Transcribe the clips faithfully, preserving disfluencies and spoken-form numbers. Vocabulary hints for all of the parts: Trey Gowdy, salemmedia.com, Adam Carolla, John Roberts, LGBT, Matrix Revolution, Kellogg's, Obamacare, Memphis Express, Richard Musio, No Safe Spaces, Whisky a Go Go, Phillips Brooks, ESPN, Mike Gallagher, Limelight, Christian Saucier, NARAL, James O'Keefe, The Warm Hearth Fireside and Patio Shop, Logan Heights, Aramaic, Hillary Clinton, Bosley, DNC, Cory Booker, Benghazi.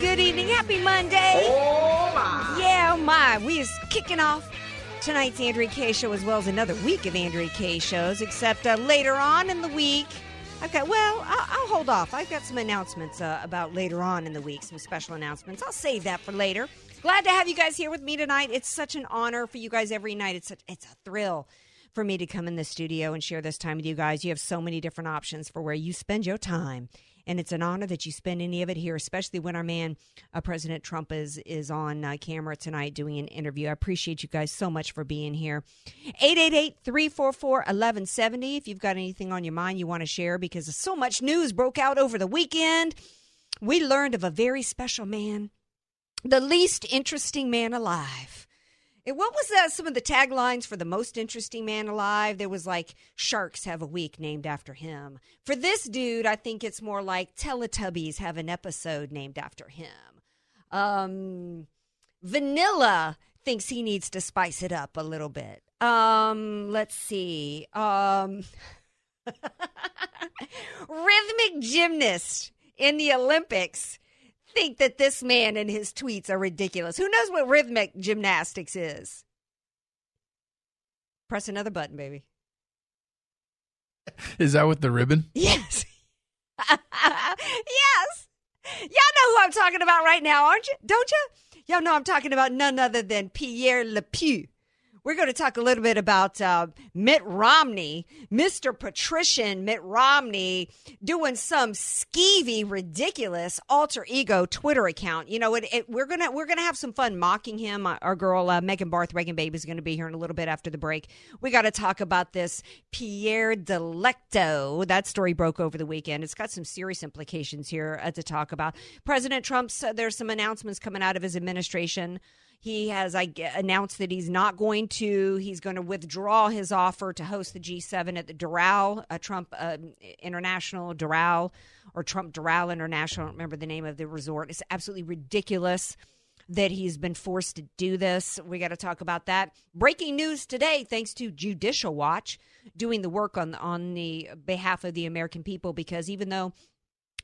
Good evening. Happy Monday. Oh, my. Yeah, oh, my. We is kicking off tonight's Andrea K Show as well as another week of Andrea K Shows, except uh, later on in the week. I've got, well, I'll, I'll hold off. I've got some announcements uh, about later on in the week, some special announcements. I'll save that for later. Glad to have you guys here with me tonight. It's such an honor for you guys every night. It's such, it's a thrill for me to come in the studio and share this time with you guys. You have so many different options for where you spend your time. And it's an honor that you spend any of it here, especially when our man, uh, President Trump, is is on uh, camera tonight doing an interview. I appreciate you guys so much for being here. eight eight eight, three four four, one one seven zero if you've got anything on your mind you want to share, because so much news broke out over the weekend. We learned of a very special man, the least interesting man alive. And what was uh, some of the taglines for the most interesting man alive? There was like, sharks have a week named after him. For this dude, I think it's more like Teletubbies have an episode named after him. Um, Vanilla thinks he needs to spice it up a little bit. Um, let's see. Um, rhythmic gymnast in the Olympics think that this man and his tweets are ridiculous. Who knows what rhythmic gymnastics is? Press another button, baby. Is that with the ribbon? Yes. Yes. Y'all know who I'm talking about right now, aren't you? Don't you? Y'all know I'm talking about none other than Pierre Delecto. We're going to talk a little bit about uh, Mitt Romney, Mister Patrician Mitt Romney, doing some skeevy, ridiculous alter ego Twitter account. You know, it, it, we're gonna we're gonna have some fun mocking him. Our girl uh, Megan Barth, Reagan Baby, is going to be here in a little bit after the break. We got to talk about this Pierre Delecto. That story broke over the weekend. It's got some serious implications here uh, to talk about. President Trump's uh, there's some announcements coming out of his administration. He has I, announced that he's not going to, he's going to withdraw his offer to host the G seven at the Doral, uh, Trump uh, International Doral, or Trump Doral International, I don't remember the name of the resort. It's absolutely ridiculous that he's been forced to do this. We got to talk about that. Breaking news today, thanks to Judicial Watch, doing the work on, on the behalf of the American people, because even though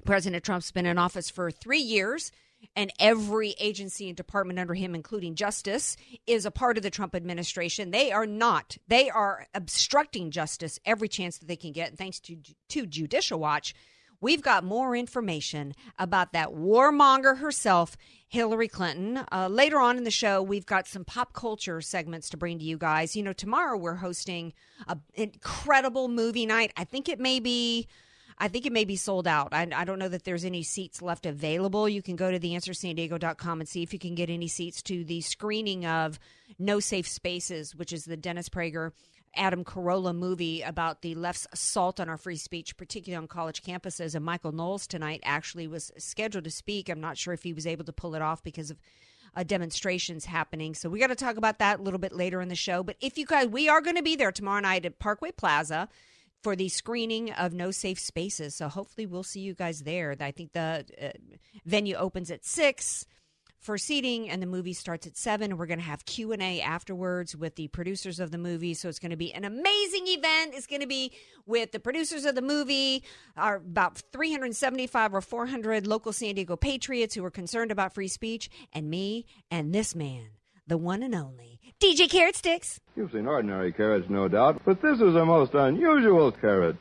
President Trump's been in office for three years, and every agency and department under him, including justice, is a part of the Trump administration. They are not. They are obstructing justice every chance that they can get. And thanks to, to Judicial Watch, we've got more information about that warmonger herself, Hillary Clinton. Uh, later on in the show, we've got some pop culture segments to bring to you guys. You know, tomorrow we're hosting an incredible movie night. I think it may be... I think it may be sold out. I, I don't know that there's any seats left available. You can go to The Answer San Diego dot com and see if you can get any seats to the screening of No Safe Spaces, which is the Dennis Prager, Adam Carolla movie about the left's assault on our free speech, particularly on college campuses. And Michael Knowles tonight actually was scheduled to speak. I'm not sure if he was able to pull it off because of uh, demonstrations happening. So we got to talk about that a little bit later in the show. But if you guys, we are going to be there tomorrow night at Parkway Plaza for the screening of No Safe Spaces. So hopefully we'll see you guys there. I think the uh, venue opens at six for seating and the movie starts at seven. We're going to have Q and A afterwards with the producers of the movie. So it's going to be an amazing event. It's going to be with the producers of the movie, our about three seventy-five or four hundred local San Diego patriots who are concerned about free speech, and me and this man, the one and only D J Carrot Sticks. You've seen ordinary carrots, no doubt, but this is a most unusual carrot.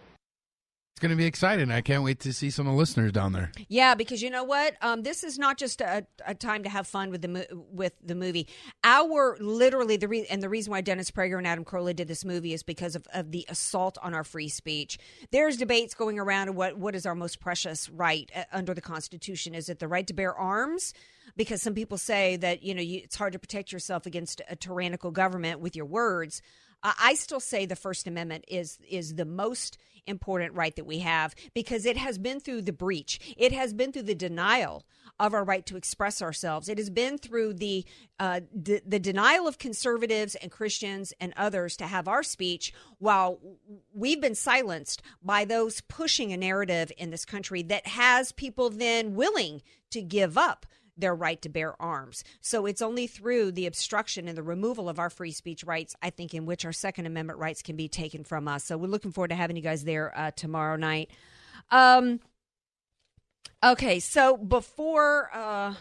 It's going to be exciting. I can't wait to see some of the listeners down there. Yeah, because you know what? Um, this is not just a, a time to have fun with the mo- with the movie. Our literally the re- and the reason why Dennis Prager and Adam Carolla did this movie is because of, of the assault on our free speech. There's debates going around on what what is our most precious right under the Constitution? Is it the right to bear arms? Because some people say that, you know, you, it's hard to protect yourself against a tyrannical government with your words. Uh, I still say the First Amendment is is the most important right that we have, because it has been through the breach. It has been through the denial of our right to express ourselves. It has been through the uh, d- the denial of conservatives and Christians and others to have our speech, while we've been silenced by those pushing a narrative in this country that has people then willing to give up their right to bear arms. So it's only through the obstruction and the removal of our free speech rights, I think, in which our Second Amendment rights can be taken from us. So we're looking forward to having you guys there uh, tomorrow night. Um, okay, so before, uh,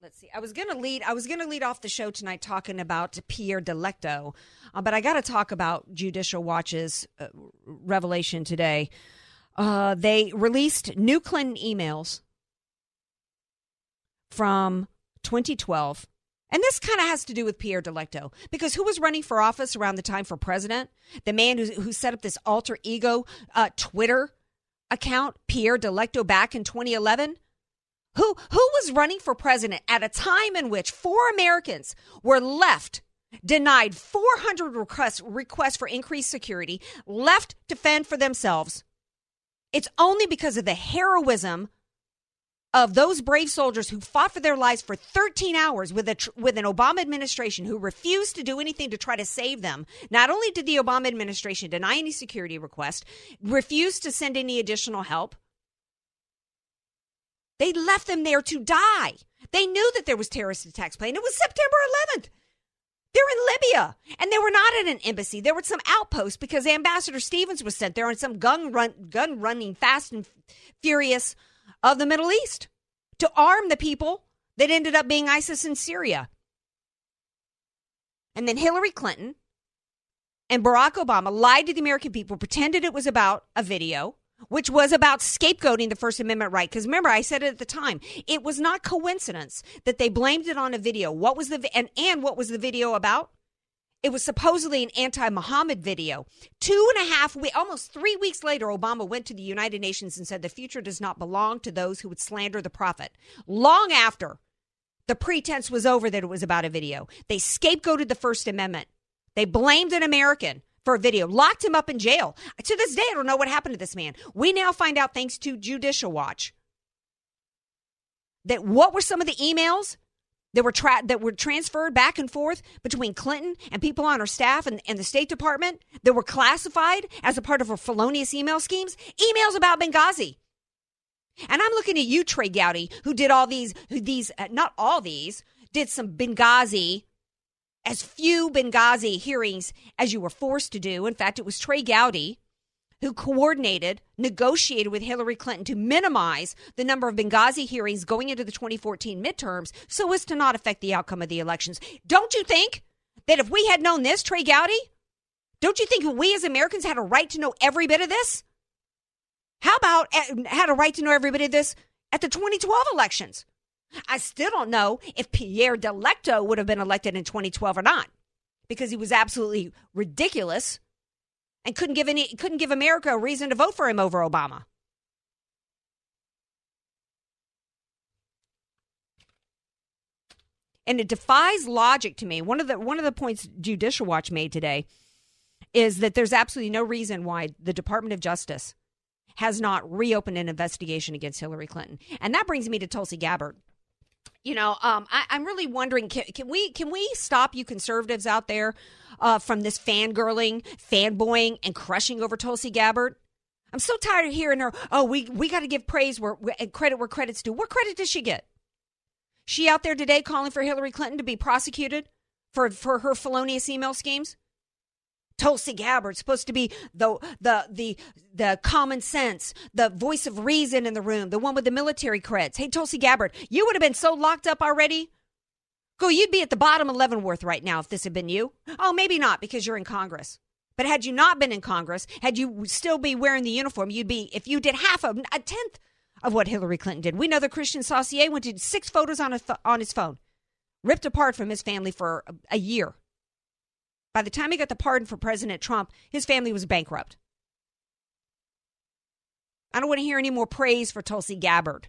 let's see, I was going to lead, I was going to lead off the show tonight talking about Pierre Delecto, uh, but I got to talk about Judicial Watch's uh, revelation today. Uh, they released new Clinton emails from twenty twelve. And this kind of has to do with Pierre Delecto, because who was running for office around the time for president? The man who, who set up this alter ego uh, Twitter account, Pierre Delecto, back in twenty eleven. Who, who was running for president at a time in which four Americans were left denied four hundred requests, requests for increased security, left to fend for themselves? It's only because of the heroism of those brave soldiers who fought for their lives for thirteen hours with a with an Obama administration who refused to do anything to try to save them. Not only did the Obama administration deny any security request, refused to send any additional help, they left them there to die. They knew that there was terrorist attacks planned. It was September eleventh. They're in Libya, and they were not at an embassy. They were at some outpost because Ambassador Stevens was sent there on some gun run, gun running fast and furious of the Middle East to arm the people that ended up being ISIS in Syria. And then Hillary Clinton and Barack Obama lied to the American people, pretended it was about a video, which was about scapegoating the First Amendment right. Because remember, I said it at the time, it was not coincidence that they blamed it on a video. What was the vi- and, and what was the video about? It was supposedly an anti-Muhammad video. Two and a half, we, almost three weeks later, Obama went to the United Nations and said the future does not belong to those who would slander the prophet. Long after the pretense was over that it was about a video, they scapegoated the First Amendment. They blamed an American for a video, locked him up in jail. To this day, I don't know what happened to this man. We now find out, thanks to Judicial Watch, that what were some of the emails that were tra- that were transferred back and forth between Clinton and people on her staff and, and the State Department that were classified as a part of her felonious email schemes, emails about Benghazi. And I'm looking at you, Trey Gowdy, who did all these, who these uh, not all these, did some Benghazi, as few Benghazi hearings as you were forced to do. In fact, it was Trey Gowdy who coordinated, negotiated with Hillary Clinton to minimize the number of Benghazi hearings going into the twenty fourteen midterms so as to not affect the outcome of the elections. Don't you think that if we had known this, Trey Gowdy, don't you think we as Americans had a right to know every bit of this? How about had a right to know every bit of this at the twenty twelve elections? I still don't know if Pierre Delecto would have been elected in twenty twelve or not, because he was absolutely ridiculous and couldn't give any, couldn't give America a reason to vote for him over Obama. And it defies logic to me. One of the one of the points Judicial Watch made today is that there's absolutely no reason why the Department of Justice has not reopened an investigation against Hillary Clinton. And that brings me to Tulsi Gabbard. You know, um, I, I'm really wondering, can, can we can we stop you conservatives out there uh, from this fangirling, fanboying, and crushing over Tulsi Gabbard? I'm so tired of hearing her, oh, we, we got to give praise where, and credit where credit's due. What credit does she get? She out there today calling for Hillary Clinton to be prosecuted for, for her felonious email schemes? Tulsi Gabbard, supposed to be the the the the common sense, the voice of reason in the room, the one with the military creds. Hey, Tulsi Gabbard, you would have been so locked up already. Go, you'd be at the bottom of Leavenworth right now if this had been you. Oh, maybe not, because you're in Congress. But had you not been in Congress, had you still be wearing the uniform, you'd be, if you did half of, a tenth of what Hillary Clinton did. We know that Christian Saucier went to six photos on, a th- on his phone, ripped apart from his family for a, a year. By the time he got the pardon for President Trump, his family was bankrupt. I don't want to hear any more praise for Tulsi Gabbard.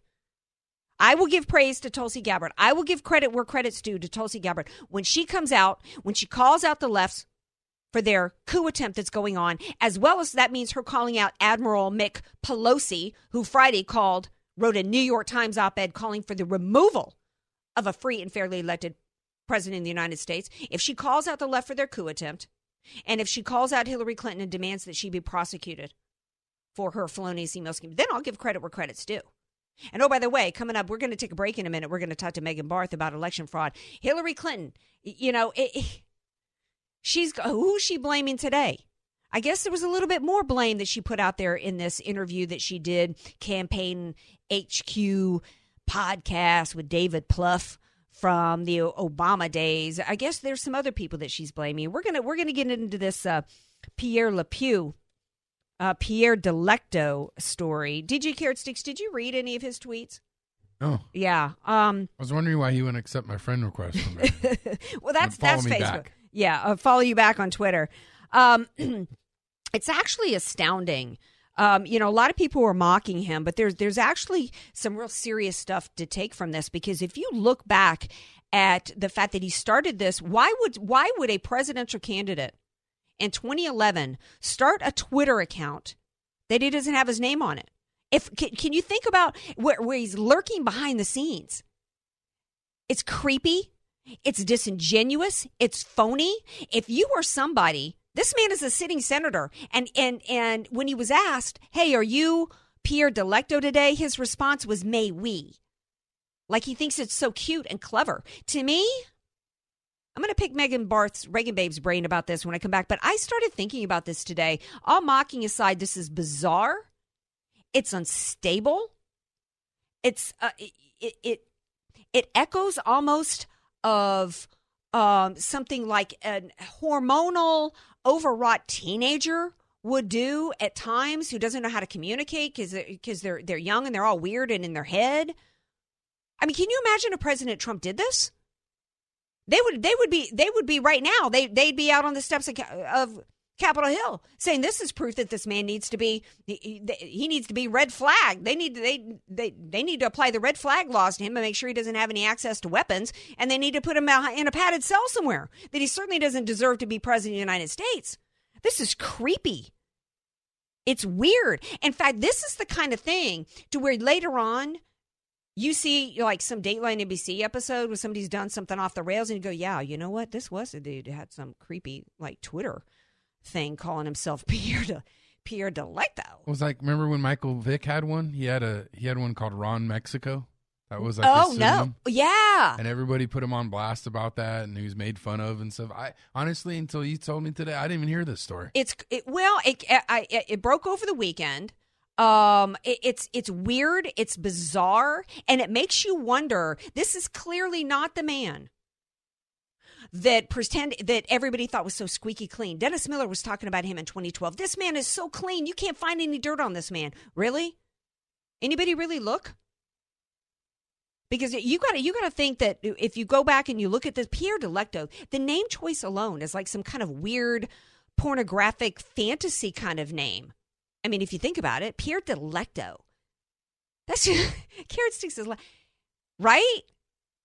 I will give praise to Tulsi Gabbard. I will give credit where credit's due to Tulsi Gabbard. When she comes out, when she calls out the left's for their coup attempt that's going on, as well as that means her calling out Admiral Mick Pelosi, who Friday called, wrote a New York Times op-ed calling for the removal of a free and fairly elected president of the United States. If she calls out the left for their coup attempt, and if she calls out Hillary Clinton and demands that she be prosecuted for her felonious email scheme, then I'll give credit where credit's due. And oh, by the way, coming up, we're going to take a break in a minute. We're going to talk to Megan Barth about election fraud. Hillary Clinton, you know, it, it, she's who's she blaming today? I guess there was a little bit more blame that she put out there in this interview that she did, Campaign H Q podcast with David Plouffe from the Obama days. I guess there's some other people that she's blaming. We're gonna we're gonna get into this uh, Pierre LePew. Uh, Pierre Delecto story. D J Carrot Sticks, did you read any of his tweets? No. Yeah. Um, I was wondering why he wouldn't accept my friend request from me. Well, that's that's Facebook. Back. Yeah, I'll follow you back on Twitter. Um, it's actually astounding. Um, you know, a lot of people were mocking him, but there's there's actually some real serious stuff to take from this, because if you look back at the fact that he started this, why would why would a presidential candidate in twenty eleven start a Twitter account that he doesn't have his name on it? If can, can you think about where, where he's lurking behind the scenes? It's creepy. It's disingenuous. It's phony. If you are somebody, this man is a sitting senator. And, and, and when he was asked, hey, are you Pierre Delecto today? His response was, may we. Like he thinks it's so cute and clever. To me, I'm going to pick Megan Barth's Reagan Babe's brain about this when I come back. But I started thinking about this today. All mocking aside, this is bizarre. It's unstable. It's uh, it, it it echoes almost of um, something like a hormonal, overwrought teenager would do at times, who doesn't know how to communicate because because they're they're young and they're all weird and in their head. I mean, can you imagine if President Trump did this? They would, they would be, they would be right now. They, they'd be out on the steps of, of Capitol Hill saying, "This is proof that this man needs to be, he, he needs to be red flagged. They need, to, they, they, they need to apply the red flag laws to him and make sure he doesn't have any access to weapons. And they need to put him out in a padded cell somewhere. That he certainly doesn't deserve to be president of the United States." This is creepy. It's weird. In fact, this is the kind of thing to where later on, you see, like, some Dateline N B C episode where somebody's done something off the rails and you go, yeah, you know what? This was a dude who had some creepy, like, Twitter thing calling himself Pierre De, Pierre Delecto. It was like, remember when Michael Vick had one? He had a he had one called Ron Mexico. That was like, oh, his no. Yeah. And everybody put him on blast about that, and he was made fun of and stuff. I honestly, until you told me today, I didn't even hear this story. It's it, Well, it, I, it, it broke over the weekend. Um, it, it's, it's weird. It's bizarre. And it makes you wonder, this is clearly not the man that pretend that everybody thought was so squeaky clean. Dennis Miller was talking about him in twenty twelve. This man is so clean. You can't find any dirt on this man. Really? Anybody really look? Because you gotta, you gotta think that if you go back and you look at this Pierre Delecto, the name choice alone is like some kind of weird pornographic fantasy kind of name. I mean, if you think about it, Pierre Delecto. That's just, Carrot Sticks is like, right?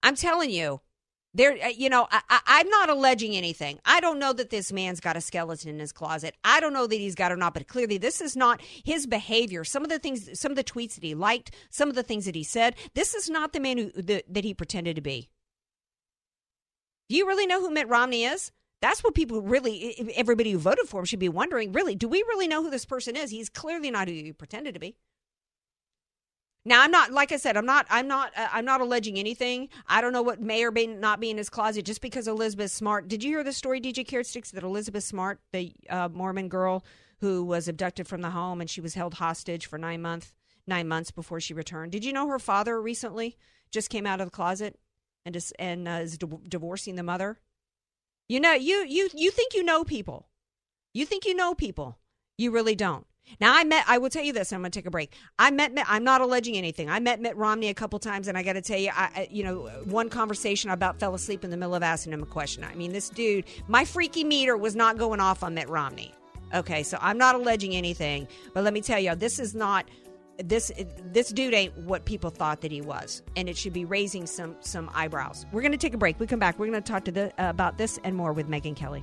I'm telling you, there. You know, I, I, I'm not alleging anything. I don't know that this man's got a skeleton in his closet. I don't know that he's got or not, but clearly this is not his behavior. Some of the things, some of the tweets that he liked, some of the things that he said, this is not the man who, the, that he pretended to be. Do you really know who Mitt Romney is? That's what people really, everybody who voted for him should be wondering, really, do we really know who this person is? He's clearly not who he pretended to be. Now, I'm not, like I said, I'm not, I'm not, uh, I'm not alleging anything. I don't know what may or may not be in his closet just because Elizabeth Smart, did you hear the story, D J Carrot Sticks, that Elizabeth Smart, the uh, Mormon girl who was abducted from the home and she was held hostage for nine months, nine months before she returned. Did you know her father recently just came out of the closet and is, and uh, is d- divorcing the mother? You know, you, you, you think you know people. You think you know people. You really don't. Now, I met, I will tell you this, and I'm going to take a break. I met, I'm not alleging anything. I met Mitt Romney a couple times, and I got to tell you, I, you know, one conversation I about fell asleep in the middle of asking him a question. I mean, this dude, my freaky meter was not going off on Mitt Romney. Okay, so I'm not alleging anything, but let me tell you, this is not, this, this dude ain't what people thought that he was, and it should be raising some some eyebrows. We're going to take a break. We come back. We're going to talk to the, uh, about this and more with Megyn Kelly.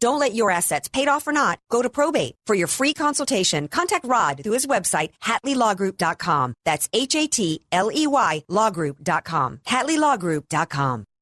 Don't let your assets, paid off or not, go to probate. For your free consultation, contact Rod through his website, Hatley Law Group dot com. That's H A T L E Y law group dot com. Hatley Law Group dot com.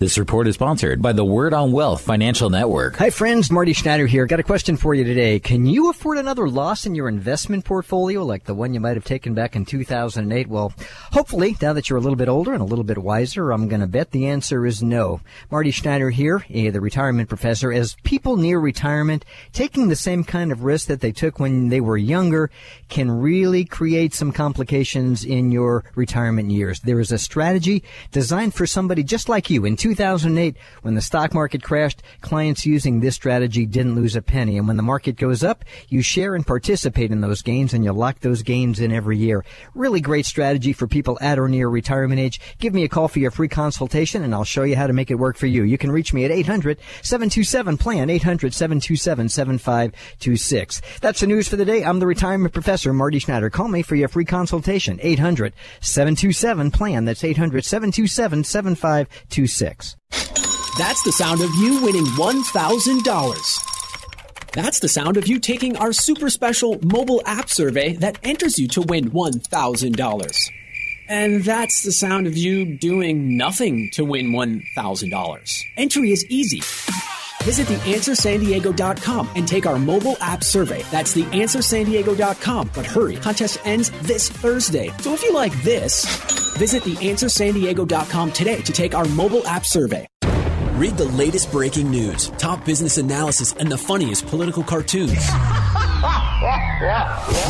This report is sponsored by the Word on Wealth Financial Network. Hi, friends. Marty Schneider here. Got a question for you today. Can you afford another loss in your investment portfolio like the one you might have taken back in two thousand eight? Well, hopefully, now that you're a little bit older and a little bit wiser, I'm going to bet the answer is no. Marty Schneider here, the retirement professor. As people near retirement, taking the same kind of risk that they took when they were younger can really create some complications in your retirement years. There is a strategy designed for somebody just like you. In two thousand eight, when the stock market crashed, clients using this strategy didn't lose a penny. And when the market goes up, you share and participate in those gains, and you lock those gains in every year. Really great strategy for people at or near retirement age. Give me a call for your free consultation, and I'll show you how to make it work for you. You can reach me at eight hundred seven two seven PLAN, eight hundred seven two seven seven five two six. That's the news for the day. I'm the retirement professor, Marty Schneider. Call me for your free consultation, eight hundred seven two seven PLAN. That's eight hundred seven two seven seven five two six. That's the sound of you winning one thousand dollars. That's the sound of you taking our super special mobile app survey that enters you to win one thousand dollars. And that's the sound of you doing nothing to win one thousand dollars. Entry is easy. Visit the answer San Diego dot com and take our mobile app survey. That's the answer San Diego dot com. But hurry, contest ends this Thursday. So if you like this, visit the answer San Diego dot com today to take our mobile app survey. Read the latest breaking news, top business analysis, and the funniest political cartoons.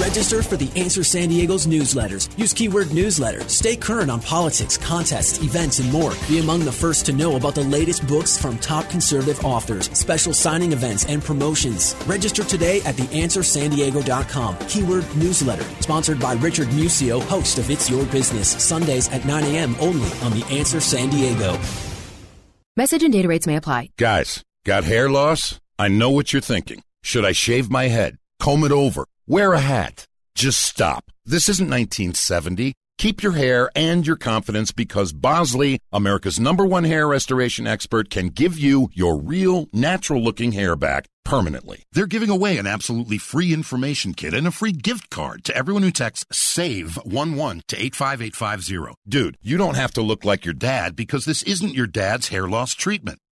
Register for The Answer San Diego's newsletters. Use keyword newsletter. Stay current on politics, contests, events, and more. Be among the first to know about the latest books from top conservative authors, special signing events, and promotions. Register today at the answer San Diego dot com. Keyword newsletter. Sponsored by Richard Musio, host of It's Your Business. Sundays at nine a.m. only on The Answer San Diego. Message and data rates may apply. Guys, got hair loss? I know what you're thinking. Should I shave my head? Comb it over. Wear a hat. Just stop. This isn't nineteen seventy. Keep your hair and your confidence because Bosley, America's number one hair restoration expert, can give you your real, natural-looking hair back permanently. They're giving away an absolutely free information kit and a free gift card to everyone who texts SAVE one one to eight five eight five zero. Dude, you don't have to look like your dad because this isn't your dad's hair loss treatment.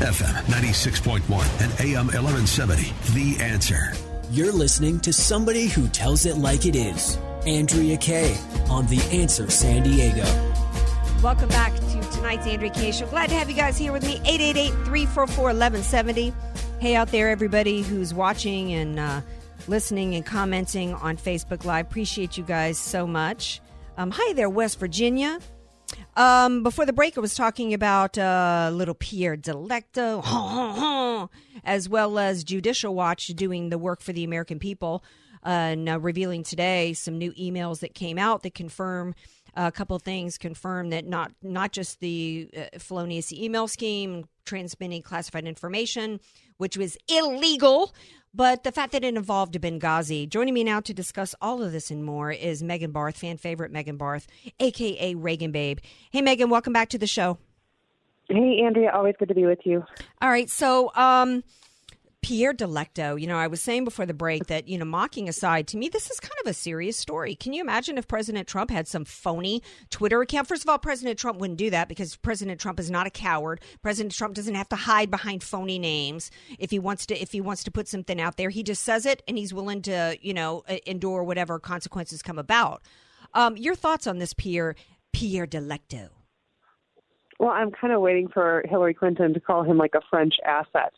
F M ninety-six point one and A M eleven seventy, The Answer. You're listening to somebody who tells it like it is. Andrea Kay on The Answer San Diego. Welcome back to tonight's Andrea Kay Show. Glad to have you guys here with me. eight eight eight, three four four, one one seven zero. Hey out there, everybody who's watching and uh, listening and commenting on Facebook Live. Appreciate you guys so much. Um, hi there, West Virginia. Um, before the break, I was talking about uh, little Pierre Delecto, as well as Judicial Watch doing the work for the American people, uh, and uh, revealing today some new emails that came out that confirm uh, a couple of things, confirm that not, not just the uh, felonious email scheme, transmitting classified information, which was illegal, but the fact that it involved Benghazi. Joining me now to discuss all of this and more is Megan Barth, fan favorite Megan Barth, a k a. Reagan Babe. Hey, Megan, welcome back to the show. Hey, Andrea, always good to be with you. All right, so um, Pierre Delecto, you know, I was saying before the break that, you know, mocking aside, to me, this is kind of a serious story. Can you imagine if President Trump had some phony Twitter account? First of all, President Trump wouldn't do that because President Trump is not a coward. President Trump doesn't have to hide behind phony names. If he wants to, if he wants to put something out there, he just says it and he's willing to, you know, endure whatever consequences come about. Um, your thoughts on this, Pierre, Pierre Delecto? Well, I'm kind of waiting for Hillary Clinton to call him like a French asset.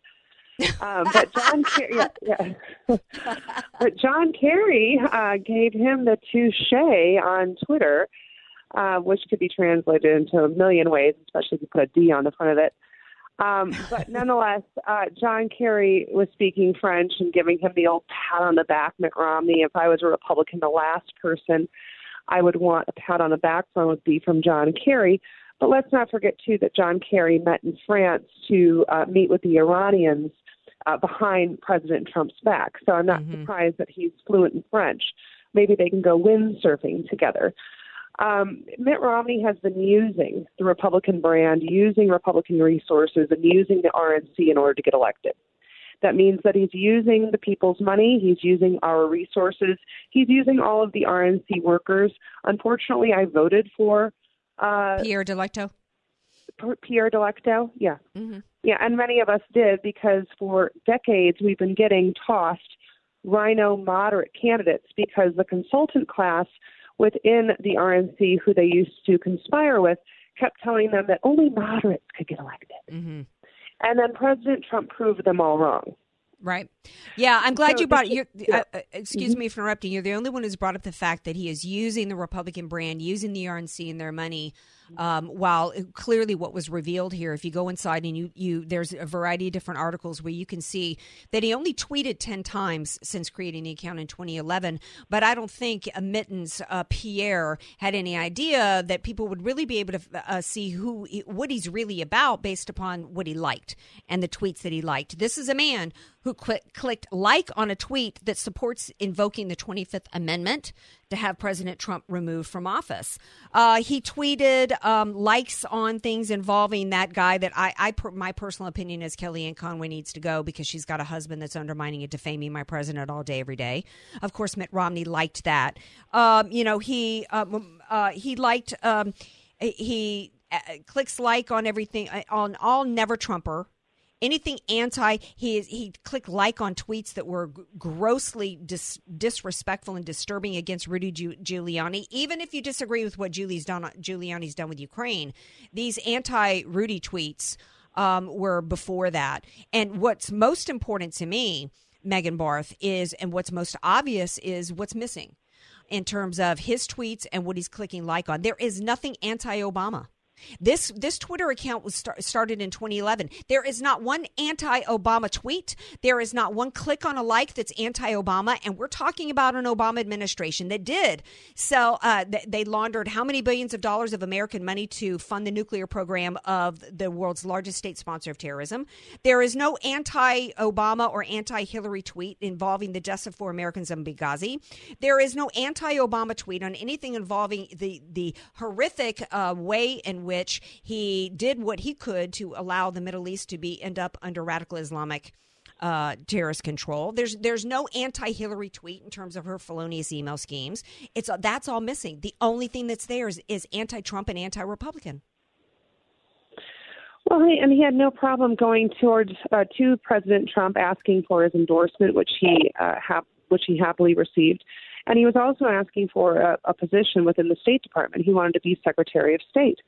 um, but John, Ker- yeah, yeah. But John Kerry uh, gave him the touche on Twitter, uh, which could be translated into a million ways, especially if you put a D on the front of it. Um, but nonetheless, uh, John Kerry was speaking French and giving him the old pat on the back, Mitt Romney. If I was a Republican, the last person I would want a pat on the back from would be from John Kerry. But let's not forget, too, that John Kerry met in France to uh, meet with the Iranians Uh, behind President Trump's back. So I'm not mm-hmm. surprised that he's fluent in French. Maybe they can go windsurfing together. Um, Mitt Romney has been using the Republican brand, using Republican resources, and using the R N C in order to get elected. That means that he's using the people's money. He's using our resources. He's using all of the R N C workers. Unfortunately, I voted for Uh, Pierre Delecto. Pierre Delecto, yeah. Mm-hmm. Yeah, and many of us did because for decades we've been getting tossed rhino moderate candidates because the consultant class within the R N C who they used to conspire with kept telling them that only moderates could get elected. Mm-hmm. And then President Trump proved them all wrong. Right. Yeah, I'm glad so, you brought it. Yeah. Uh, excuse mm-hmm. me for interrupting. You're the only one who's brought up the fact that he is using the Republican brand, using the R N C and their money. Um, while clearly what was revealed here, if you go inside and you, you there's a variety of different articles where you can see that he only tweeted ten times since creating the account in twenty eleven. But I don't think Mittens uh, Pierre had any idea that people would really be able to uh, see who what he's really about based upon what he liked and the tweets that he liked. This is a man who cl- clicked like on a tweet that supports invoking the twenty-fifth Amendment to have President Trump removed from office. Uh, he tweeted um, likes on things involving that guy that I, I per, my personal opinion is Kellyanne Conway needs to go because she's got a husband that's undermining and defaming my president all day, every day. Of course, Mitt Romney liked that. Um, you know, he uh, uh, he liked um, he uh, clicks like on everything on all never Trumper. Anything anti, he he clicked like on tweets that were g- grossly dis- disrespectful and disturbing against Rudy Gi- Giuliani. Even if you disagree with what Julie's done, Giuliani's done with Ukraine, these anti-Rudy tweets um, were before that. And what's most important to me, Megan Barth, is, and what's most obvious is what's missing in terms of his tweets and what he's clicking like on. There is nothing anti-Obama. This this Twitter account was start, started in twenty eleven. There is not one anti-Obama tweet. There is not one click on a like that's anti-Obama. And we're talking about an Obama administration that did sell. Uh, th- they laundered how many billions of dollars of American money to fund the nuclear program of the world's largest state sponsor of terrorism. There is no anti-Obama or anti-Hillary tweet involving the deaths of four Americans in Benghazi. There is no anti-Obama tweet on anything involving the, the horrific uh, way in which he did what he could to allow the Middle East to be end up under radical Islamic uh, terrorist control. There's there's no anti-Hillary tweet in terms of her felonious email schemes. It's that's all missing. The only thing that's there is, is anti-Trump and anti-Republican. Well, and he had no problem going towards uh, to President Trump asking for his endorsement, which he uh, hap- which he happily received. And he was also asking for a, a position within the State Department. He wanted to be Secretary of State.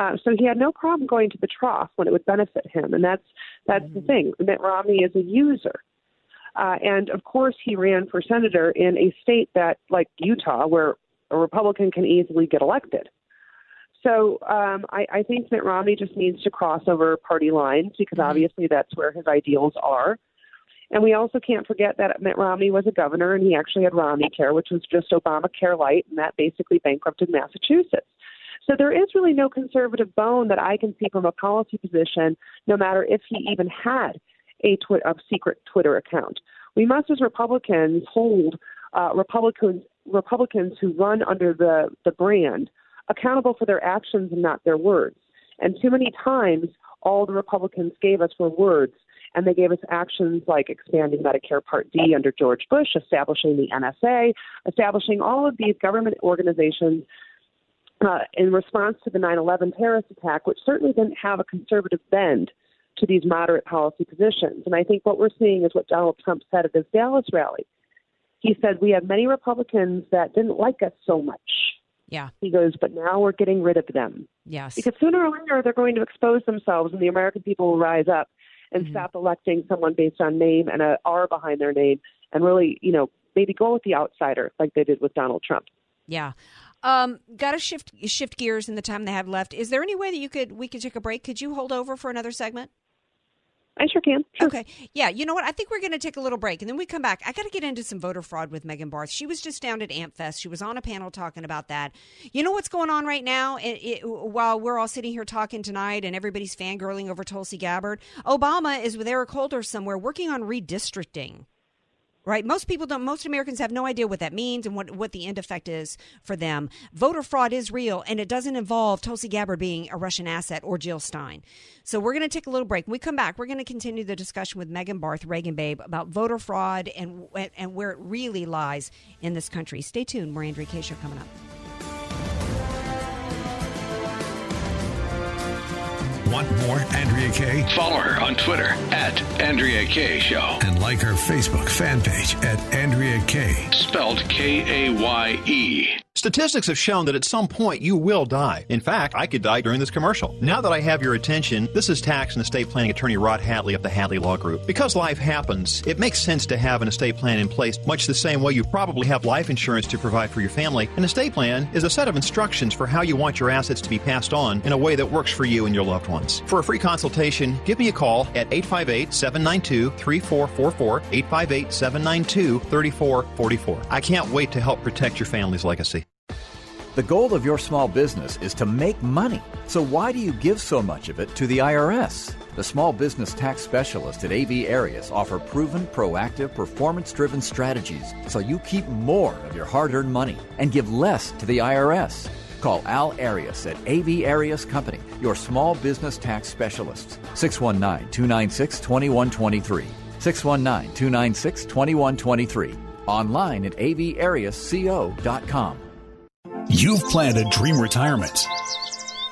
Uh, so he had no problem going to the trough when it would benefit him. And that's that's mm-hmm. the thing. Mitt Romney is a user. Uh, and, of course, he ran for senator in a state that, like Utah, where a Republican can easily get elected. So um, I, I think Mitt Romney just needs to cross over party lines because, mm-hmm. obviously, that's where his ideals are. And we also can't forget that Mitt Romney was a governor, and he actually had Romneycare, which was just Obamacare light, and that basically bankrupted Massachusetts. So there is really no conservative bone that I can see from a policy position, no matter if he even had a, twi- a secret Twitter account. we must, as Republicans, hold uh, Republicans Republicans who run under the, the brand accountable for their actions and not their words. And too many times, all the Republicans gave us were words, and they gave us actions like expanding Medicare Part D under George Bush, establishing the N S A, establishing all of these government organizations uh, in response to the nine eleven terrorist attack, which certainly didn't have a conservative bend to these moderate policy positions. And I think what we're seeing is what Donald Trump said at his Dallas rally. He said, we had many Republicans that didn't like us so much. Yeah. He goes, but now we're getting rid of them. Yes. Because sooner or later, they're going to expose themselves, and the American people will rise up and mm-hmm. stop electing someone based on name and a R behind their name and really, you know, maybe go with the outsider like they did with Donald Trump. Yeah. Um, got to shift shift gears in the time they have left. Is there any way that you could we could take a break? Could you hold over for another segment? I sure can. Sure. Okay. Yeah. You know what? I think we're going to take a little break, and then we come back. I got to get into some voter fraud with Megan Barth. She was just down at AMP Fest. She was on a panel talking about that. You know what's going on right now? It, it, while we're all sitting here talking tonight and everybody's fangirling over Tulsi Gabbard, Obama is with Eric Holder somewhere working on redistricting. Right. Most people don't. Most Americans have no idea what that means and what, what the end effect is for them. Voter fraud is real, and it doesn't involve Tulsi Gabbard being a Russian asset or Jill Stein. So we're going to take a little break. When we come back, we're going to continue the discussion with Megan Barth, Reagan Babe, about voter fraud and and where it really lies in this country. Stay tuned. More Andrea K Show coming up. Want more Andrea K? Follow her on Twitter at Andrea K Show. And like her Facebook fan page at Andrea K. Spelled K A Y E. Statistics have shown that at some point you will die. In fact, I could die during this commercial. Now that I have your attention, this is tax and estate planning attorney Rod Hatley of the Hatley Law Group. Because life happens, it makes sense to have an estate plan in place, much the same way you probably have life insurance to provide for your family. An estate plan is a set of instructions for how you want your assets to be passed on in a way that works for you and your loved ones. For a free consultation, give me a call at eight five eight, seven nine two, three four four four, eight five eight, seven nine two, three four four four. I can't wait to help protect your family's legacy. The goal of your small business is to make money. So why do you give so much of it to the I R S? The small business tax specialists at A B Arias offer proven, proactive, performance-driven strategies so you keep more of your hard-earned money and give less to the I R S. Call Al Arias at A B Arias Company, your small business tax specialist. six one nine, two nine six, two one two three. six one nine, two nine six, two one two three. Online at a b arias co dot com. You've planned a dream retirement,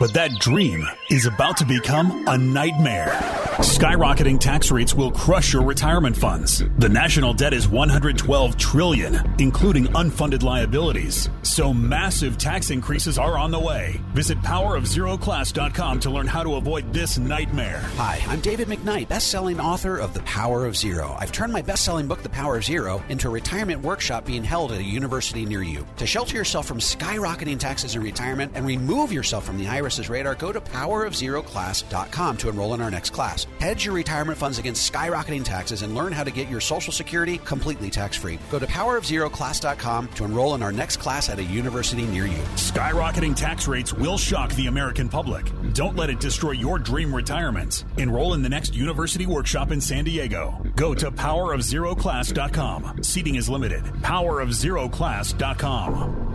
but that dream is about to become a nightmare. Skyrocketing tax rates will crush your retirement funds. The national debt is one hundred twelve trillion dollars, including unfunded liabilities. So massive tax increases are on the way. Visit power of zero class dot com to learn how to avoid this nightmare. Hi, I'm David McKnight, best-selling author of The Power of Zero. I've turned my best-selling book, The Power of Zero, into a retirement workshop being held at a university near you. To shelter yourself from skyrocketing taxes in retirement and remove yourself from the IRS's radar, go to power of zero class dot com to enroll in our next class. Hedge your retirement funds against skyrocketing taxes and learn how to get your Social Security completely tax-free. Go to power of zero class dot com to enroll in our next class at a university near you. Skyrocketing tax rates will shock the American public. Don't let it destroy your dream retirement. Enroll in the next university workshop in San Diego. Go to power of zero class dot com. Seating is limited. power of zero class dot com.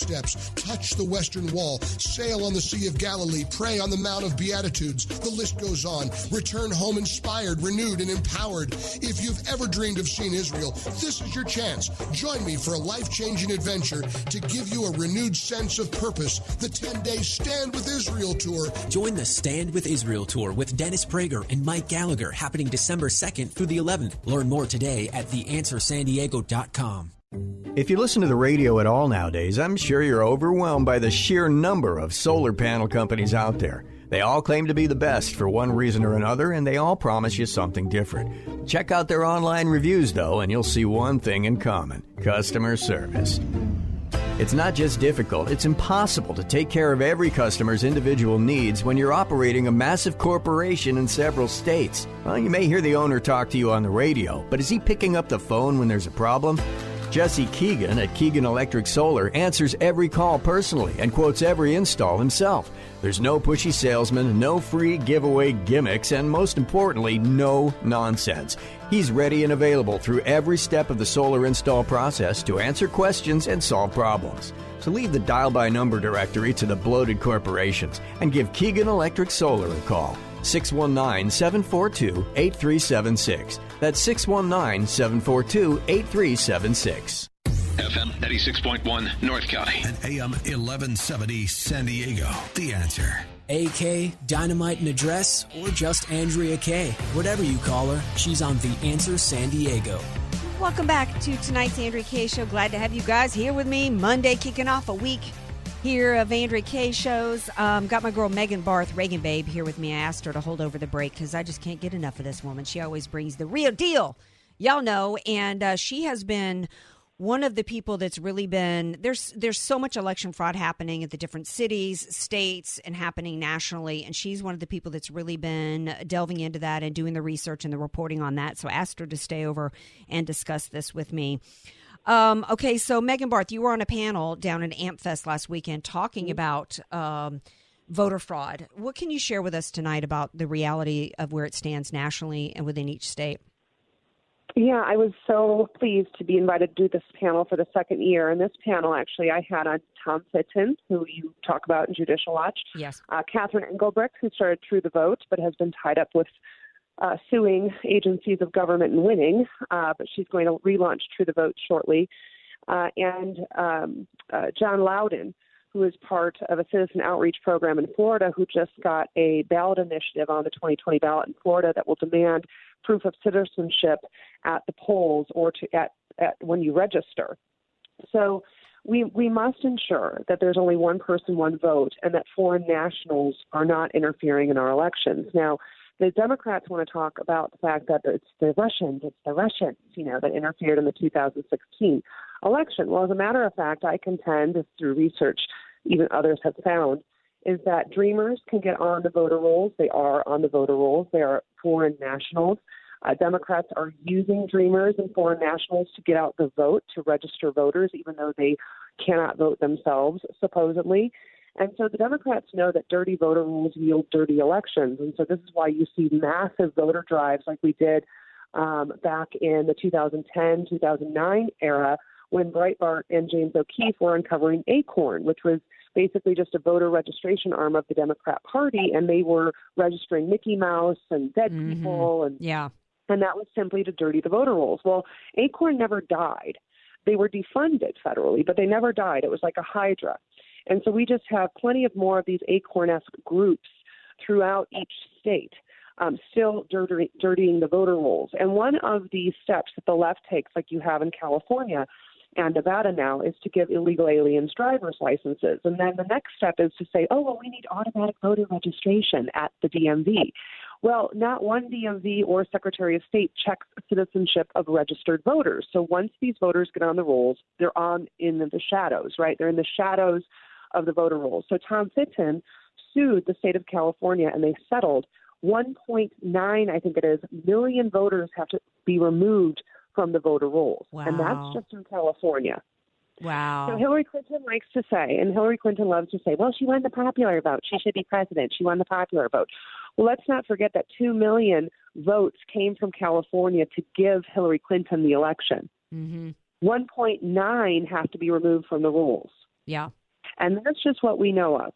steps, touch the Western Wall, sail on the Sea of Galilee, pray on the Mount of Beatitudes. The list goes on. Return home inspired, renewed, and empowered. If you've ever dreamed of seeing Israel, this is your chance. Join me for a life-changing adventure to give you a renewed sense of purpose. The ten-day Stand With Israel Tour. Join the Stand With Israel Tour with Dennis Prager and Mike Gallagher, happening December second through the eleventh. Learn more today at the answer san diego dot com. If you listen to the radio at all nowadays, I'm sure you're overwhelmed by the sheer number of solar panel companies out there. They all claim to be the best for one reason or another, and they all promise you something different. Check out their online reviews, though, and you'll see one thing in common: customer service. It's not just difficult, it's impossible to take care of every customer's individual needs when you're operating a massive corporation in several states. Well, you may hear the owner talk to you on the radio, but is he picking up the phone when there's a problem? Jesse Keegan at Keegan Electric Solar answers every call personally and quotes every install himself. There's no pushy salesman, no free giveaway gimmicks, and most importantly, no nonsense. He's ready and available through every step of the solar install process to answer questions and solve problems. So leave the dial-by-number directory to the bloated corporations and give Keegan Electric Solar a call. six one nine, seven four two, eight three seven six. That's six one nine, seven four two, eight three seven six. F M ninety-six point one North County. And A M eleven seventy San Diego. The Answer. A K, Dynamite and Address, or just Andrea K. Whatever you call her, she's on The Answer San Diego. Welcome back to tonight's Andrea K Show. Glad to have you guys here with me. Monday kicking off a week here of Andrea K Shows. Um, got my girl Megan Barth, Reagan Babe, here with me. I asked her to hold over the break because I just can't get enough of this woman. She always brings the real deal. Y'all know. And uh, she has been one of the people that's really been, there's there's so much election fraud happening at the different cities, states, and happening nationally. And she's one of the people that's really been delving into that and doing the research and the reporting on that. So I asked her to stay over and discuss this with me. Um, okay, so Megan Barth, you were on a panel down at AmpFest last weekend talking about um, voter fraud. What can you share with us tonight about the reality of where it stands nationally and within each state? Yeah, I was so pleased to be invited to do this panel for the second year. And this panel, actually, I had on Tom Fitton, who you talk about in Judicial Watch. Yes. Uh, Catherine Engelbrecht, who started True the Vote, but has been tied up with uh, suing agencies of government and winning. Uh, but she's going to relaunch True the Vote shortly. Uh, and um, uh, John Loudon, who is part of a citizen outreach program in Florida, who just got a ballot initiative on the twenty twenty ballot in Florida that will demand proof of citizenship at the polls or to at, at when you register. So we we must ensure that there's only one person, one vote, and that foreign nationals are not interfering in our elections. Now, the Democrats want to talk about the fact that it's the Russians, it's the Russians, you know, that interfered in the two thousand sixteen election. Well, as a matter of fact, I contend, through research even others have found, is that dreamers can get on the voter rolls. They are on the voter rolls. They are foreign nationals. Uh, Democrats are using dreamers and foreign nationals to get out the vote, to register voters, even though they cannot vote themselves, supposedly. And so the Democrats know that dirty voter rolls yield dirty elections. And so this is why you see massive voter drives like we did um, back in the two thousand ten, two thousand nine era, when Breitbart and James O'Keefe were uncovering ACORN, which was basically just a voter registration arm of the Democrat Party, and they were registering Mickey Mouse and dead mm-hmm. people, and yeah. and that was simply to dirty the voter rolls. Well, ACORN never died. They were defunded federally, but they never died. It was like a hydra. And so we just have plenty of more of these ACORN-esque groups throughout each state, um, still dirty, dirtying the voter rolls. And one of the steps that the left takes, like you have in California and Nevada now, is to give illegal aliens driver's licenses. And then the next step is to say, oh, well, we need automatic voter registration at the D M V. Well, not one D M V or Secretary of State checks citizenship of registered voters. So once these voters get on the rolls, they're on in the shadows, right? They're in the shadows of the voter rolls. So Tom Fitton sued the state of California, and they settled. one point nine, I think it is, million voters have to be removed from the voter rolls. Wow. And that's just in California. Wow. So Hillary Clinton likes to say, and Hillary Clinton loves to say, well, she won the popular vote. She should be president. She won the popular vote. Well, let's not forget that two million votes came from California to give Hillary Clinton the election. Mm-hmm. one point nine have to be removed from the rolls. Yeah. And that's just what we know of.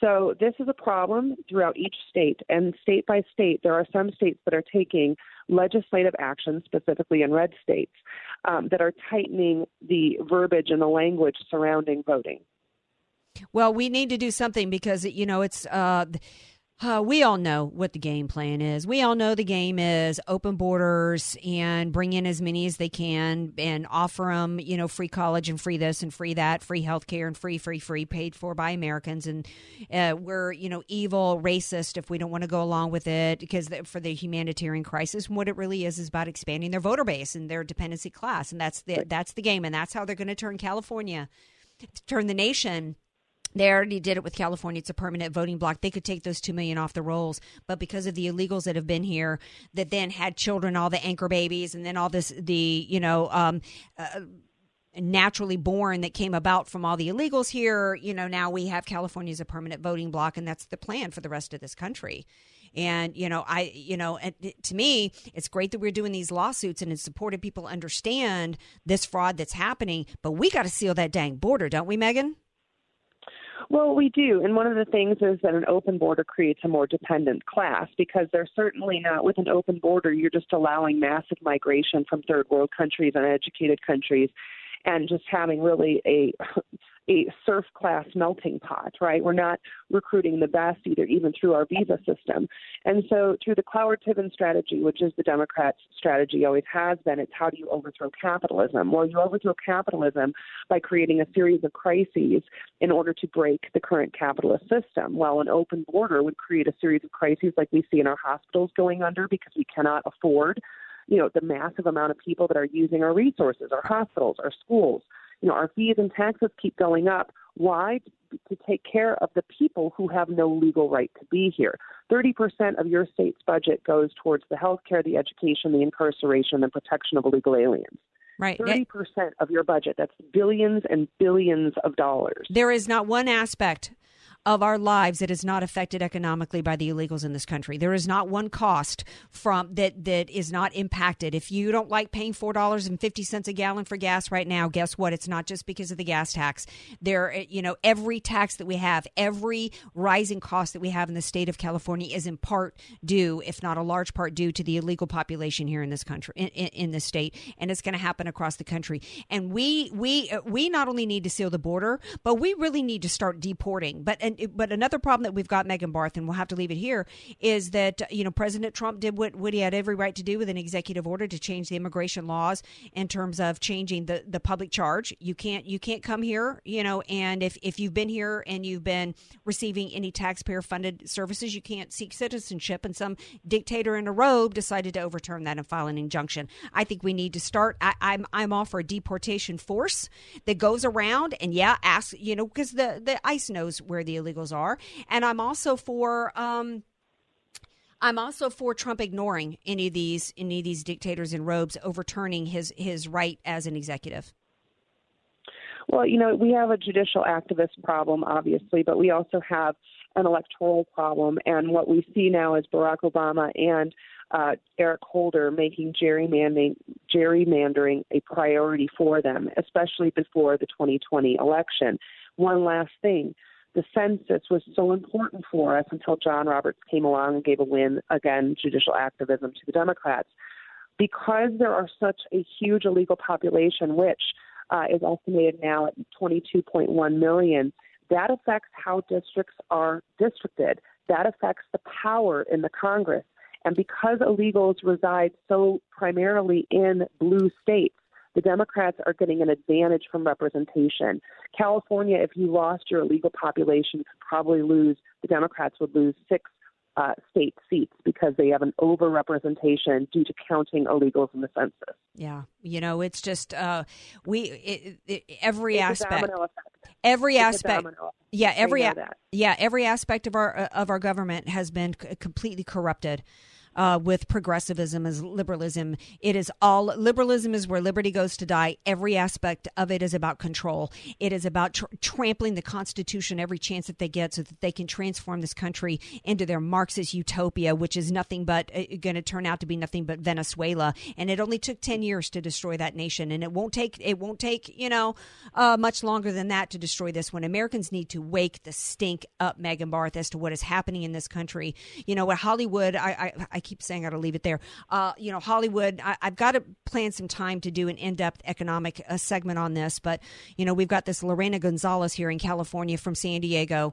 So this is a problem throughout each state, and state by state, there are some states that are taking legislative action, specifically in red states, um, that are tightening the verbiage and the language surrounding voting. Well, we need to do something because, you know, it's uh, Uh, we all know what the game plan is. We all know the game is open borders and bring in as many as they can and offer them, you know, free college and free this and free that, free healthcare and free, free, free, paid for by Americans. And uh, we're, you know, evil, racist if we don't want to go along with it because the, for the humanitarian crisis, what it really is is about expanding their voter base and their dependency class. And that's the, that's the game. And that's how they're going to turn California, turn the nation. They already did it with California. It's a permanent voting block. They could take those two million off the rolls. But because of the illegals that have been here that then had children, all the anchor babies, and then all this, the, you know, um, uh, naturally born that came about from all the illegals here, you know, now we have California as a permanent voting block. And that's the plan for the rest of this country. And, you know, I, you know, to me, it's great that we're doing these lawsuits and it's supported people understand this fraud that's happening. But we got to seal that dang border, don't we, Megan? Well, we do. And one of the things is that an open border creates a more dependent class because they're certainly not, with an open border, you're just allowing massive migration from third world countries, uneducated countries, and just having really a a surf class melting pot, right? We're not recruiting the best either, even through our visa system. And so through the Cloward-Tiven strategy, which is the Democrats' strategy, always has been, it's how do you overthrow capitalism? Well, you overthrow capitalism by creating a series of crises in order to break the current capitalist system. Well, an open border would create a series of crises like we see in our hospitals going under because we cannot afford, you know, the massive amount of people that are using our resources, our hospitals, our schools. You know, our fees and taxes keep going up. Why? To take care of the people who have no legal right to be here. thirty percent of your state's budget goes towards the health care, the education, the incarceration, and protection of illegal aliens. Right. thirty percent of your budget. That's billions and billions of dollars. There is not one aspect of our lives that is not affected economically by the illegals in this country. There is not one cost from that that is not impacted. If you don't like paying four dollars and fifty cents a gallon for gas right now, guess what? It's not just because of the gas tax. There, you know, every tax that we have, every rising cost that we have in the state of California is in part due, if not a large part due, to the illegal population here in this country, in, in, in this state, and it's going to happen across the country. And we we we not only need to seal the border, but we really need to start deporting. But and But another problem that we've got, Megan Barth, and we'll have to leave it here, is that, you know, President Trump did what, what he had every right to do with an executive order to change the immigration laws in terms of changing the, the public charge. You can't you can't come here, you know, and if, if you've been here and you've been receiving any taxpayer-funded services, you can't seek citizenship. And some dictator in a robe decided to overturn that and file an injunction. I think we need to start. I, I'm I'm all for a deportation force that goes around and, yeah, ask, you know, because the, the ICE knows where the illegals are. And I'm also for um, I'm also for Trump ignoring any of these any of these dictators in robes, overturning his his right as an executive. Well, you know, we have a judicial activist problem, obviously, but we also have an electoral problem. And what we see now is Barack Obama and uh, Eric Holder making gerrymandering, gerrymandering a priority for them, especially before the twenty twenty election. One last thing. The census was so important for us until John Roberts came along and gave a win, again, judicial activism to the Democrats. Because there are such a huge illegal population, which uh, is estimated now at twenty-two point one million, that affects how districts are districted. That affects the power in the Congress. And because illegals reside so primarily in blue states, the Democrats are getting an advantage from representation. California, if you lost your illegal population, could probably lose, the Democrats would lose six uh, state seats because they have an overrepresentation due to counting illegals in the census. Yeah. You know, it's just uh, we it, it, every it's aspect, every it's aspect. Yeah. Every. A- yeah. Every aspect of our uh, of our government has been c- completely corrupted. Uh, with progressivism as liberalism. It is all liberalism is where liberty goes to die. Every aspect of it is about control. It is about tr- trampling the Constitution every chance that they get so that they can transform this country into their Marxist utopia, which is nothing but uh, going to turn out to be nothing but Venezuela. And it only took ten years to destroy that nation. And it won't take it won't take, you know, uh, much longer than that to destroy this one. Americans need to wake the stink up, Megan Barth, as to what is happening in this country. You know, at Hollywood, I, I, I keep saying I gotta leave it there. Uh, you know, Hollywood, I, I've got to plan some time to do an in-depth economic uh, segment on this. But, you know, we've got this Lorena Gonzalez here in California from San Diego,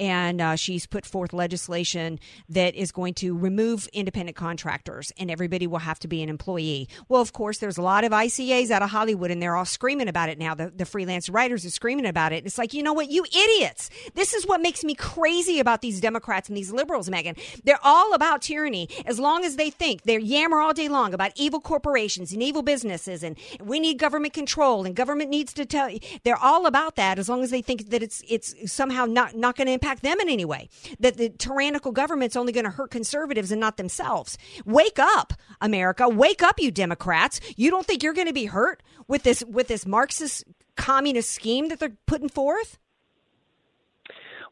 and uh, she's put forth legislation that is going to remove independent contractors, and everybody will have to be an employee. Well, of course, there's a lot of I C As out of Hollywood, and they're all screaming about it now. The, the freelance writers are screaming about it. It's like, you know what, you idiots. This is what makes me crazy about these Democrats and these liberals, Megan. They're all about tyranny. As long as they think, they yammer all day long about evil corporations and evil businesses, and we need government control, and government needs to tell you. They're all about that as long as they think that it's it's somehow not, not going to impact them in any way, that the tyrannical government's only going to hurt conservatives and not themselves. Wake up, America. Wake up, you Democrats. You don't think you're going to be hurt with this with this Marxist communist scheme that they're putting forth?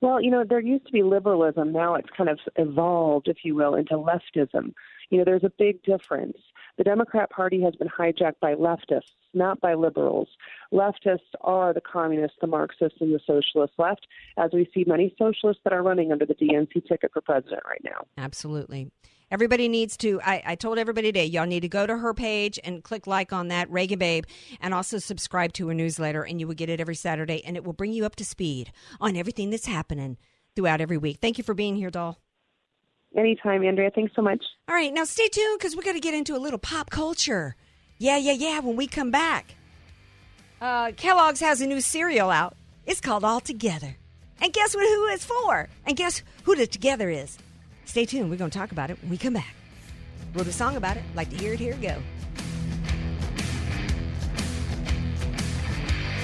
Well, you know, there used to be liberalism. Now it's kind of evolved, if you will, into leftism. You know, there's a big difference. The Democrat Party has been hijacked by leftists, not by liberals. Leftists are the communists, the Marxists, and the socialist left, as we see many socialists that are running under the D N C ticket for president right now. Absolutely. Everybody needs to, I, I told everybody today, y'all need to go to her page and click like on that, Reagan Babe, and also subscribe to her newsletter, and you will get it every Saturday, and it will bring you up to speed on everything that's happening throughout every week. Thank you for being here, doll. Anytime, Andrea. Thanks so much. All right. Now, stay tuned because we're going to get into a little pop culture. Yeah, yeah, yeah, when we come back. Uh, Kellogg's has a new cereal out. It's called All Together. And guess what, who it's for? And guess who the together is? Stay tuned. We're going to talk about it when we come back. Wrote a song about it. Like to hear it? Here it go.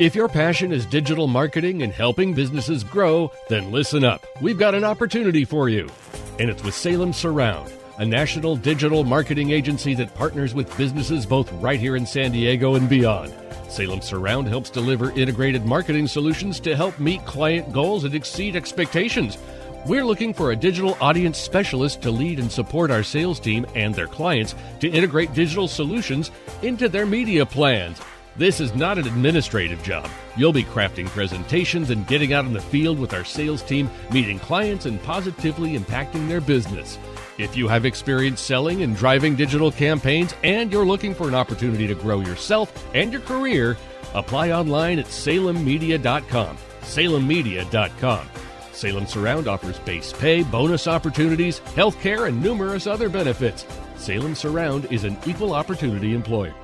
If your passion is digital marketing and helping businesses grow, then listen up. We've got an opportunity for you. And it's with Salem Surround, a national digital marketing agency that partners with businesses both right here in San Diego and beyond. Salem Surround helps deliver integrated marketing solutions to help meet client goals and exceed expectations. We're looking for a digital audience specialist to lead and support our sales team and their clients to integrate digital solutions into their media plans. This is not an administrative job. You'll be crafting presentations and getting out in the field with our sales team, meeting clients and positively impacting their business. If you have experience selling and driving digital campaigns and you're looking for an opportunity to grow yourself and your career, apply online at salem media dot com. salem media dot com. Salem Surround offers base pay, bonus opportunities, health care, and numerous other benefits. Salem Surround is an equal opportunity employer.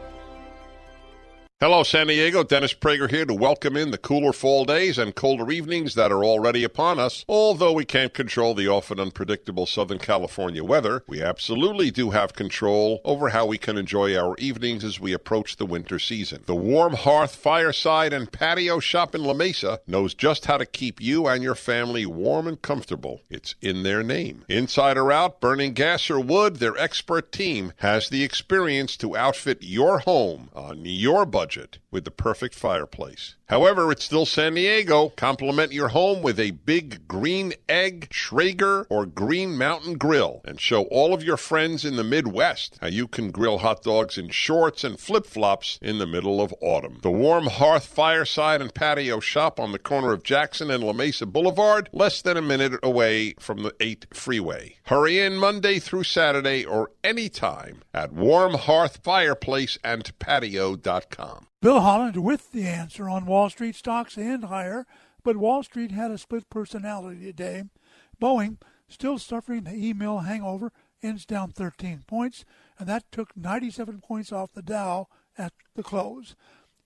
Hello, San Diego. Dennis Prager here to welcome in the cooler fall days and colder evenings that are already upon us. Although we can't control the often unpredictable Southern California weather, we absolutely do have control over how we can enjoy our evenings as we approach the winter season. The Warm Hearth Fireside and Patio Shop in La Mesa knows just how to keep you and your family warm and comfortable. It's in their name. Inside or out, burning gas or wood, their expert team has the experience to outfit your home on your budget. budget with the perfect fireplace. However, it's still San Diego. Compliment your home with a big green egg, Traeger, or Green Mountain grill, and show all of your friends in the Midwest how you can grill hot dogs in shorts and flip-flops in the middle of autumn. The Warm Hearth Fireside and Patio Shop on the corner of Jackson and La Mesa Boulevard, less than a minute away from the eight freeway. Hurry in Monday through Saturday or anytime at warm hearth fireplace and patio dot com. Bill Holland with The Answer on Wall Street stocks and higher, but Wall Street had a split personality today. Boeing, still suffering the email hangover, ends down thirteen points, and that took ninety-seven points off the Dow at the close.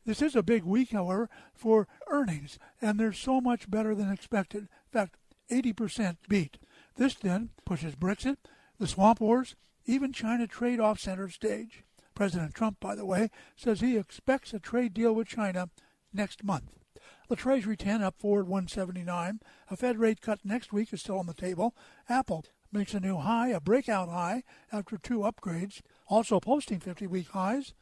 This is a big week, however, for earnings, and they're so much better than expected. In fact, eighty percent beat. This then pushes Brexit, the swamp wars, even China trade off center stage. President Trump, by the way, says he expects a trade deal with China next month. The Treasury ten up forward one seventy-nine. A Fed rate cut next week is still on the table. Apple makes a new high, a breakout high, after two upgrades, also posting fifty-week highs.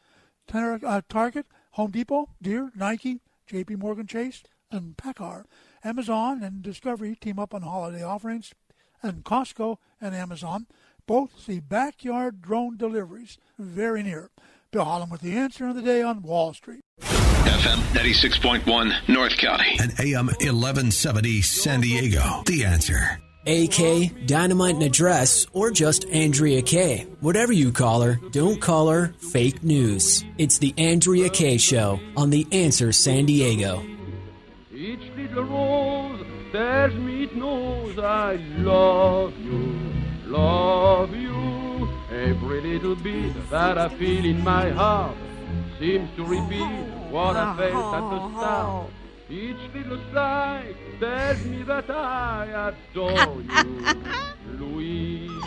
Tar- uh, Target, Home Depot, Deere, Nike, J P Morgan Chase, and Packard. Amazon and Discovery team up on holiday offerings, and Costco and Amazon both see backyard drone deliveries very near. Bill Holland with The Answer of the Day on Wall Street. F M ninety-six point one North County. And A M eleven seventy San Diego. The Answer. A K, Dynamite and Address, or just Andrea K. Whatever you call her, don't call her fake news. It's The Andrea K Show on The Answer San Diego. Each little rose tells me it knows I love you. Love you, every little beat that I feel in my heart seems to repeat what I felt at the start. Each little sigh tells me that I adore you, Louise.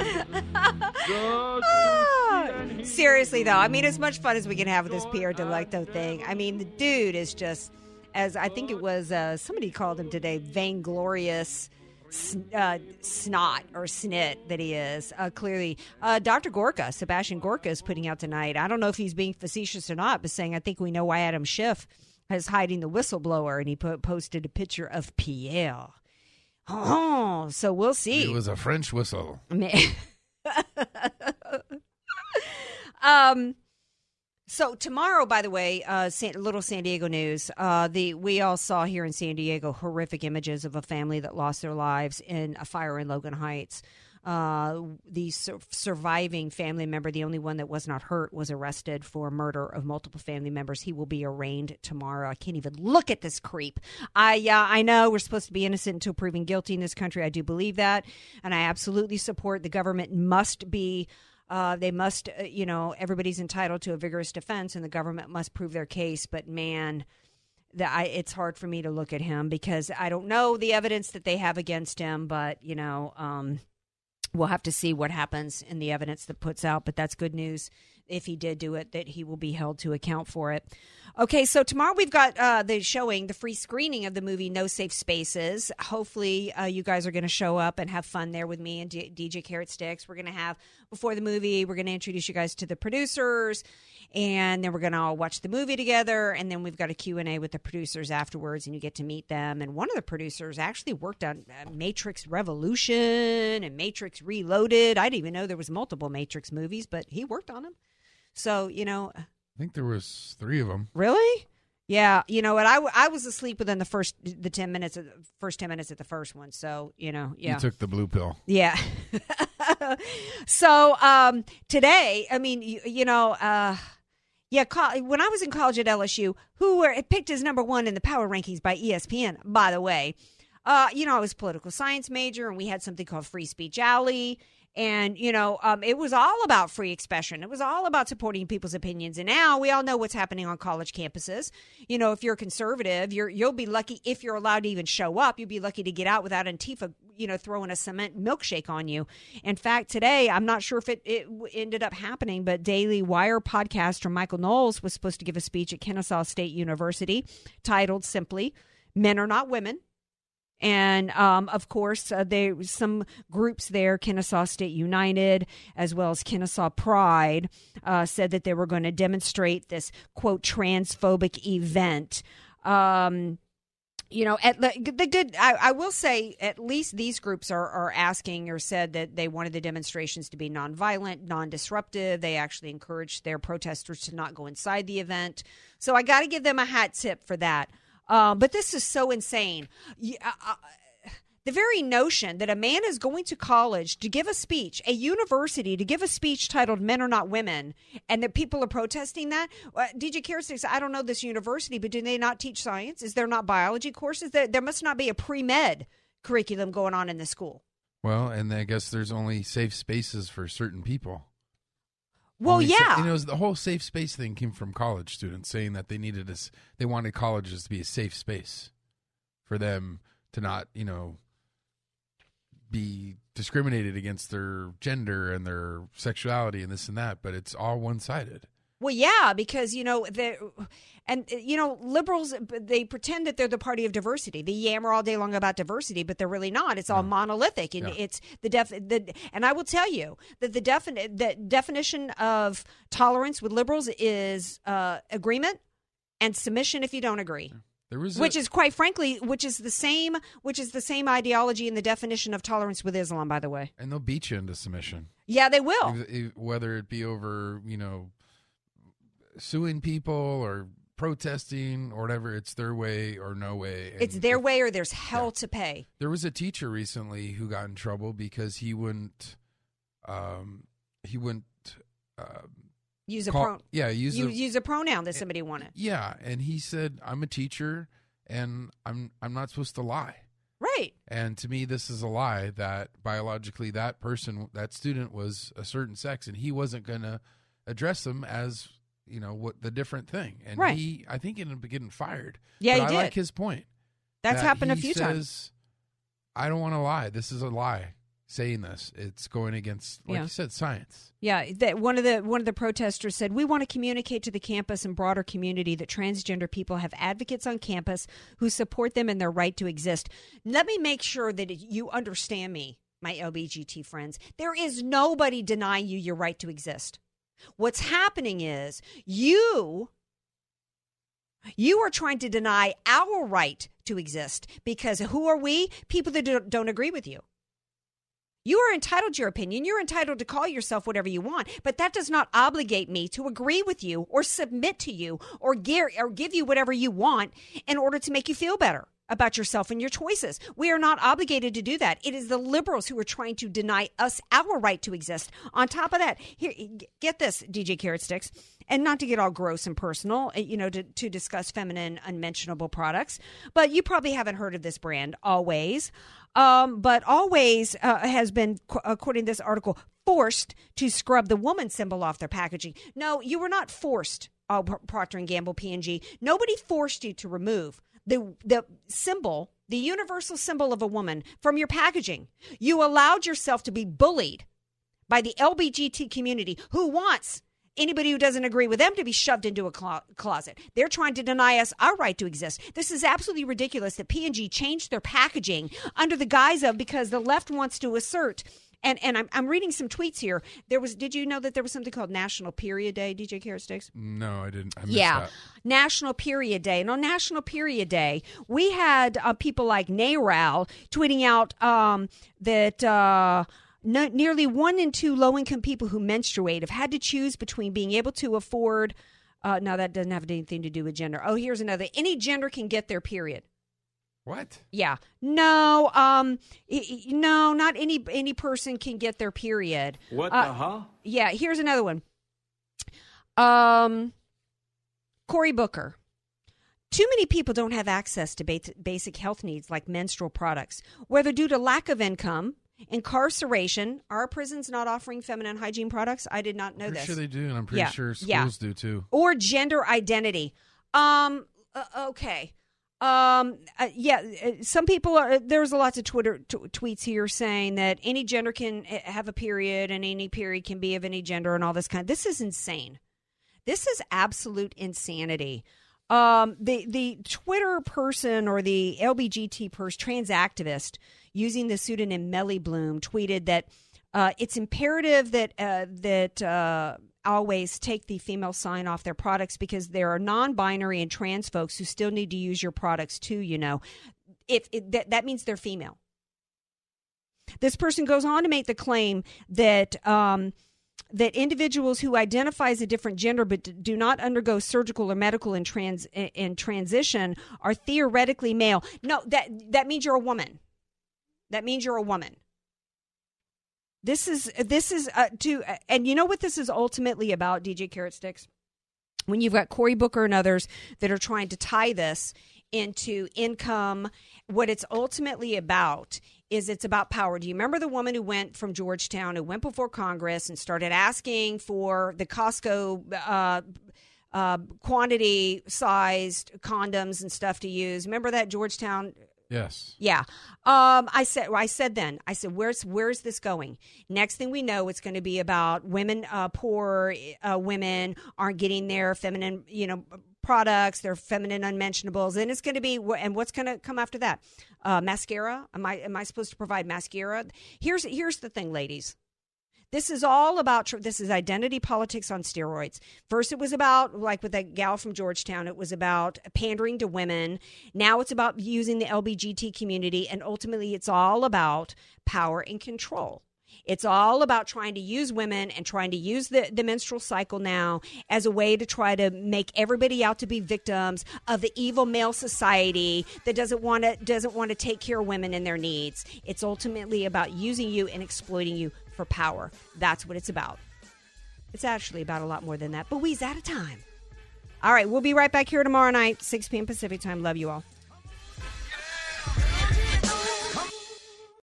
Oh, seriously, though, I mean, as much fun as we can have with this Pierre Delecto thing, I mean, the dude is just, as I think it was uh, somebody called him today, vainglorious. Uh, snot or snit that he is, uh, clearly. Uh, Doctor Gorka, Sebastian Gorka, is putting out tonight, I don't know if he's being facetious or not, but saying, I think we know why Adam Schiff is hiding the whistleblower, and he put, posted a picture of Pierre. Oh, so we'll see. It was a French whistle. um. So tomorrow, by the way, uh, San, little San Diego news, uh, the we all saw here in San Diego horrific images of a family that lost their lives in a fire in Logan Heights. Uh, the sur- surviving family member, the only one that was not hurt, was arrested for murder of multiple family members. He will be arraigned tomorrow. I can't even look at this creep. I, uh, I know we're supposed to be innocent until proven guilty in this country. I do believe that, and I absolutely support the government must be Uh, they must, uh, you know, everybody's entitled to a vigorous defense, and the government must prove their case. But, man, the, I, it's hard for me to look at him because I don't know the evidence that they have against him. But, you know, um, we'll have to see what happens in the evidence that puts out. But that's good news, if he did do it, that he will be held to account for it. Okay, so tomorrow we've got uh, the showing, the free screening of the movie No Safe Spaces. Hopefully uh, you guys are going to show up and have fun there with me and D- DJ Carrot Sticks. We're going to have, before the movie, we're going to introduce you guys to the producers, and then we're going to all watch the movie together, and then we've got a Q and A with the producers afterwards, and you get to meet them. And one of the producers actually worked on Matrix Revolution and Matrix Reloaded. I didn't even know there was multiple Matrix movies, but he worked on them. So, you know, I think there was three of them. Really? Yeah. You know what? I, I was asleep within the first the ten minutes of the first ten minutes of the first one. So, you know, yeah. You took the blue pill. Yeah. So um, today, I mean, you, you know, uh, yeah. Co- when I was in college at L S U, who were picked as number one in the power rankings by E S P N, by the way. Uh, you know, I was a political science major, and we had something called Free Speech Alley. And, you know, um, it was all about free expression. It was all about supporting people's opinions. And now we all know what's happening on college campuses. You know, if you're a conservative, you're, you'll be lucky if you're allowed to even show up. You'll be lucky to get out without Antifa, you know, throwing a cement milkshake on you. In fact, today, I'm not sure if it, it ended up happening, but Daily Wire podcaster Michael Knowles was supposed to give a speech at Kennesaw State University titled simply, Men Are Not Women, And, um, of course, uh, they, some groups there, Kennesaw State United, as well as Kennesaw Pride, uh, said that they were going to demonstrate this, quote, transphobic event. Um, you know, at the, the good, I, I will say, at least these groups are, are asking or said that they wanted the demonstrations to be nonviolent, non-disruptive. They actually encouraged their protesters to not go inside the event. So I got to give them a hat tip for that. Uh, but this is so insane. Yeah, uh, the very notion that a man is going to college to give a speech, a university to give a speech titled Men Are Not Women, and that people are protesting that. Uh, D J Carrot Sticks, I don't know this university, but do they not teach science? Is there not biology courses? There, there must not be a pre-med curriculum going on in the school. Well, and I guess there's only safe spaces for certain people. Well, Only yeah. Sa- you know, the whole safe space thing came from college students saying that they needed us, they wanted colleges to be a safe space for them to not, you know, be discriminated against their gender and their sexuality and this and that. But it's all one-sided. Well, yeah, because, you know, and, you know, liberals, they pretend that they're the party of diversity. They yammer all day long about diversity, but they're really not. It's all yeah. monolithic. And yeah. it's the def. The, and I will tell you that the, defi- the definition of tolerance with liberals is uh, agreement and submission if you don't agree. Yeah. There was which a- is quite frankly, which is the same, which is the same ideology in the definition of tolerance with Islam, by the way. And they'll beat you into submission. Yeah, they will. If, if, whether it be over, you know, suing people or protesting or whatever, it's their way or no way. And it's their way or there's hell yeah. to pay. There was a teacher recently who got in trouble because he wouldn't, um, he wouldn't uh, use a call, pro- yeah use you, a, use a pronoun that somebody and, wanted. Yeah, and he said, "I'm a teacher, and I'm I'm not supposed to lie." Right. And to me, this is a lie that biologically that person, that student, was a certain sex, and he wasn't going to address them as, you know, what the different thing. And right. he, I think he ended up getting fired. Yeah, but he I did. I like his point. That's that happened a few says, times. I don't want to lie. This is a lie. Saying this, it's going against, like yeah. you said, science. Yeah, that one of the one of the protesters said, "We want to communicate to the campus and broader community that transgender people have advocates on campus who support them in their right to exist." Let me make sure that you understand me, my L B G T friends. There is nobody denying you your right to exist. What's happening is you, you are trying to deny our right to exist because who are we? People that don't agree with you. You are entitled to your opinion. You're entitled to call yourself whatever you want, but that does not obligate me to agree with you or submit to you or give, or give you whatever you want in order to make you feel better about yourself and your choices. We are not obligated to do that. It is the liberals who are trying to deny us our right to exist. On top of that, here, get this, D J Carrot Sticks, and not to get all gross and personal, you know, to, to discuss feminine unmentionable products, but you probably haven't heard of this brand, Always. Um, but Always uh, has been, according to this article, forced to scrub the woman symbol off their packaging. No, you were not forced, uh, Procter and Gamble, P and G. Nobody forced you to remove the the symbol, the universal symbol of a woman from your packaging. You allowed yourself to be bullied by the L B G T community who wants anybody who doesn't agree with them to be shoved into a clo- closet. They're trying to deny us our right to exist. This is absolutely ridiculous that P and G changed their packaging under the guise of because the left wants to assert. And and I'm I'm reading some tweets here. There was did you know that there was something called National Period Day, D J Carrot Sticks? No, I didn't. I missed yeah, that. National Period Day. And on National Period Day, we had uh, people like NARAL tweeting out um, that uh, no, nearly one in two low-income people who menstruate have had to choose between being able to afford. Uh, no, that doesn't have anything to do with gender. Oh, here's another. Any gender can get their period. What? Yeah. No, um, no, not any any person can get their period. What uh, the huh? Yeah, here's another one. Um, Cory Booker. Too many people don't have access to ba- basic health needs like menstrual products, whether due to lack of income, incarceration. Are prisons not offering feminine hygiene products? I did not know I'm pretty this. Sure they do, and I'm pretty yeah. sure schools yeah. do too. Or gender identity. Um, uh, okay. Um. Uh, yeah. Some people are. There's lots of Twitter t- tweets here saying that any gender can have a period, and any period can be of any gender, and all this kind. This is insane. This is absolute insanity. Um, the the Twitter person or the L B G T person, trans activist, using the pseudonym Melly Bloom, tweeted that uh, it's imperative that uh, that uh, always take the female sign off their products because there are non-binary and trans folks who still need to use your products too. You know, if it, that that means they're female. This person goes on to make the claim that. Um, that individuals who identify as a different gender but do not undergo surgical or medical in, trans, in transition are theoretically male. No, that that means you're a woman. That means you're a woman. This is, this is uh, to, uh, and you know what this is ultimately about, D J Carrot Sticks? When you've got Cory Booker and others that are trying to tie this into income, what it's ultimately about is it's about power. Do you remember the woman who went from Georgetown, who went before Congress and started asking for the Costco uh, uh, quantity-sized condoms and stuff to use? Remember that Georgetown? Yes. Yeah. Um, I said. I said then. I said, "Where's where's this going?" Next thing we know, it's going to be about women. Uh, poor uh, women aren't getting their feminine, you know, products, their feminine unmentionables, and it's going to be, and what's going to come after that? Uh, mascara? Am I am I supposed to provide mascara? Here's here's the thing, ladies. This is all about, this is identity politics on steroids. First it was about, like with that gal from Georgetown, it was about pandering to women. Now it's about using the L B G T community, and ultimately it's all about power and control. It's all about trying to use women and trying to use the, the menstrual cycle now as a way to try to make everybody out to be victims of the evil male society that doesn't want to doesn't want to take care of women and their needs. It's ultimately about using you and exploiting you for power. That's what it's about. It's actually about a lot more than that, but we's out of time. All right, we'll be right back here tomorrow night, six p.m. Pacific time. Love you all.